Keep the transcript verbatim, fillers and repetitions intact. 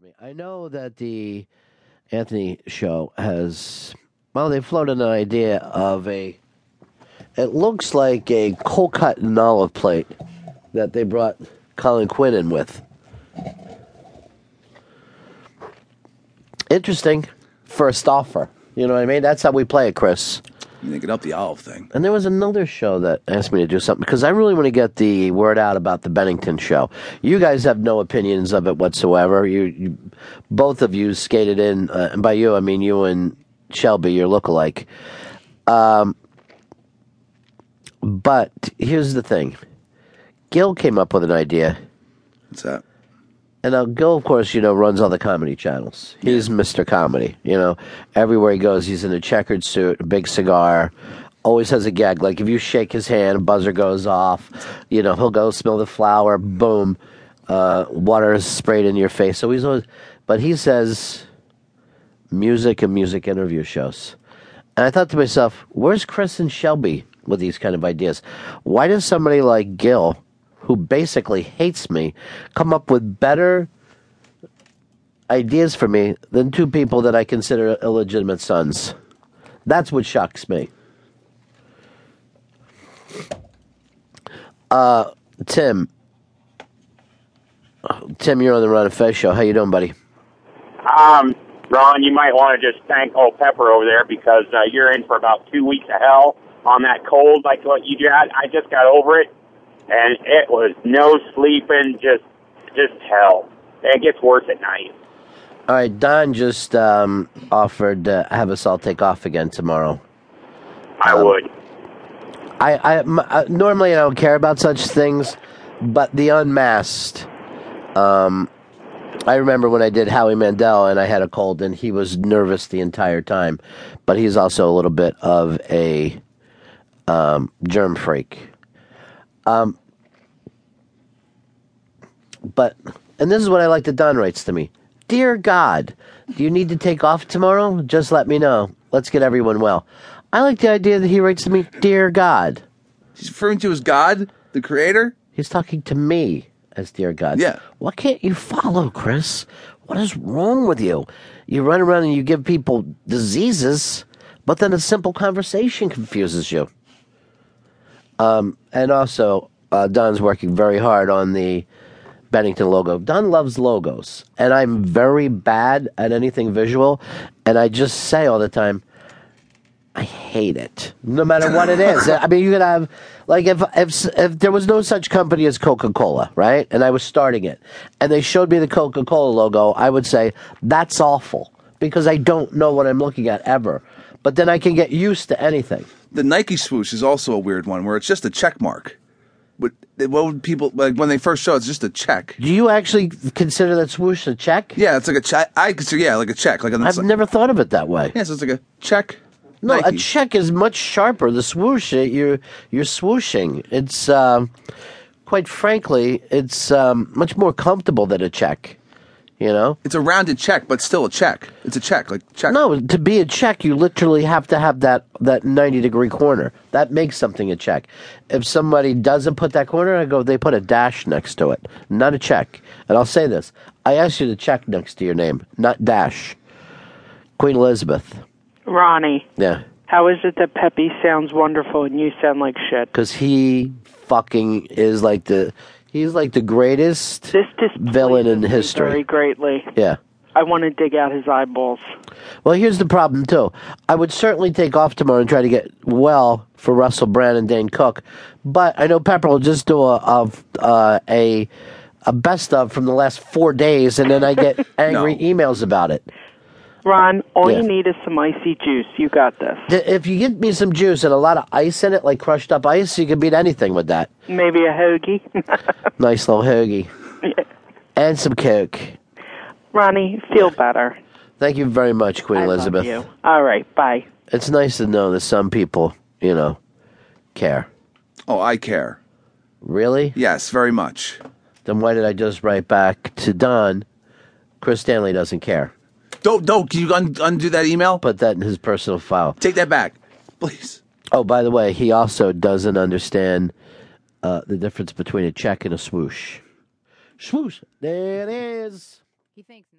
for me. I know that the Anthony show has, well, they floated an idea of a, it looks like a cold cut and olive plate that they brought Colin Quinn in with. Interesting for a stoffer. You know what I mean? That's how we play it, Chris. You think it up the olive thing. And there was another show that asked me to do something, because I really want to get the word out about the Bennington show. You guys have no opinions of it whatsoever. You, you both of you skated in, uh, and by you, I mean you and Shelby, your lookalike. Um, but here's the thing. Gil came up with an idea. What's that? And now Gil, of course, you know, runs all the comedy channels. He's yeah. Mister Comedy. You know, everywhere he goes, he's in a checkered suit, a big cigar, always has a gag. Like if you shake his hand, a buzzer goes off. You know, he'll go smell the flower, boom, uh, water is sprayed in your face. So he's always, but he says music and music interview shows. And I thought to myself, where's Kristen Shelby with these kind of ideas? Why does somebody like Gil, who basically hates me, come up with better ideas for me than two people that I consider illegitimate sons? That's what shocks me. Uh, Tim. Tim, you're on the Ron and Fez show. How you doing, buddy? Um, Ron, you might want to just thank old Pepper over there, because uh, you're in for about two weeks of hell on that cold like what you had. I just got over it. And it was no sleeping, just just hell. It gets worse at night. All right, Don just um, offered to have us all take off again tomorrow. I um, would. I, I, I normally I don't care about such things, but the unmasked. Um, I remember when I did Howie Mandel and I had a cold, and he was nervous the entire time. But he's also a little bit of a um, germ freak. Um, but, and this is what I like that Don writes to me. Dear God, do you need to take off tomorrow? Just let me know. Let's get everyone well. I like the idea that he writes to me, Dear God. He's referring to as God, the creator? He's talking to me as Dear God. Yeah. Why can't you follow, Chris? What is wrong with you? You run around and you give people diseases, but then a simple conversation confuses you. Um, and also, uh, Don's working very hard on the Bennington logo. Don loves logos, and I'm very bad at anything visual, and I just say all the time, I hate it, no matter what it is. I mean, you could have, like, if, if if there was no such company as Coca-Cola, right, and I was starting it, and they showed me the Coca-Cola logo, I would say, that's awful, because I don't know what I'm looking at ever. But then I can get used to anything. The Nike swoosh is also a weird one, where it's just a check mark. What would people, like when they first show, it's just a check. Do you actually consider that swoosh a check? Yeah, it's like a check. I consider, yeah, like a check. Like a, I've like, never thought of it that way. Yeah, so it's like a check. No, Nike. A check is much sharper. The swoosh, you're you're swooshing. It's um, quite frankly, it's um, much more comfortable than a check. You know, it's a rounded check, but still a check. It's a check, like check. No, to be a check, you literally have to have that that ninety degree corner. That makes something a check. If somebody doesn't put that corner, I go, they put a dash next to it, not a check. And I'll say this: I asked you to check next to your name, not dash. Queen Elizabeth. Ronnie. Yeah. How is it that Peppy sounds wonderful and you sound like shit? Because he fucking is like the. He's like the greatest villain in history. Very greatly. Yeah. I want to dig out his eyeballs. Well, here's the problem, too. I would certainly take off tomorrow and try to get well for Russell Brand and Dane Cook, but I know Pepper will just do a a, uh, a, a best of from the last four days, and then I get angry no. emails about it. Ron, all yeah. you need is some icy juice. You got this. If you give me some juice and a lot of ice in it, like crushed up ice, you can beat anything with that. Maybe a hoagie. Nice little hoagie. Yeah. And some Coke. Ronnie, feel better. Thank you very much, Queen I Elizabeth. Love you. All right, bye. It's nice to know that some people, you know, care. Oh, I care. Really? Yes, very much. Then why did I just write back to Don? Chris Stanley doesn't care. Don't, don't, can you un- undo that email? Put that in his personal file. Take that back, please. Oh, by the way, he also doesn't understand uh, the difference between a check and a swoosh. Swoosh. There it is. He thinks.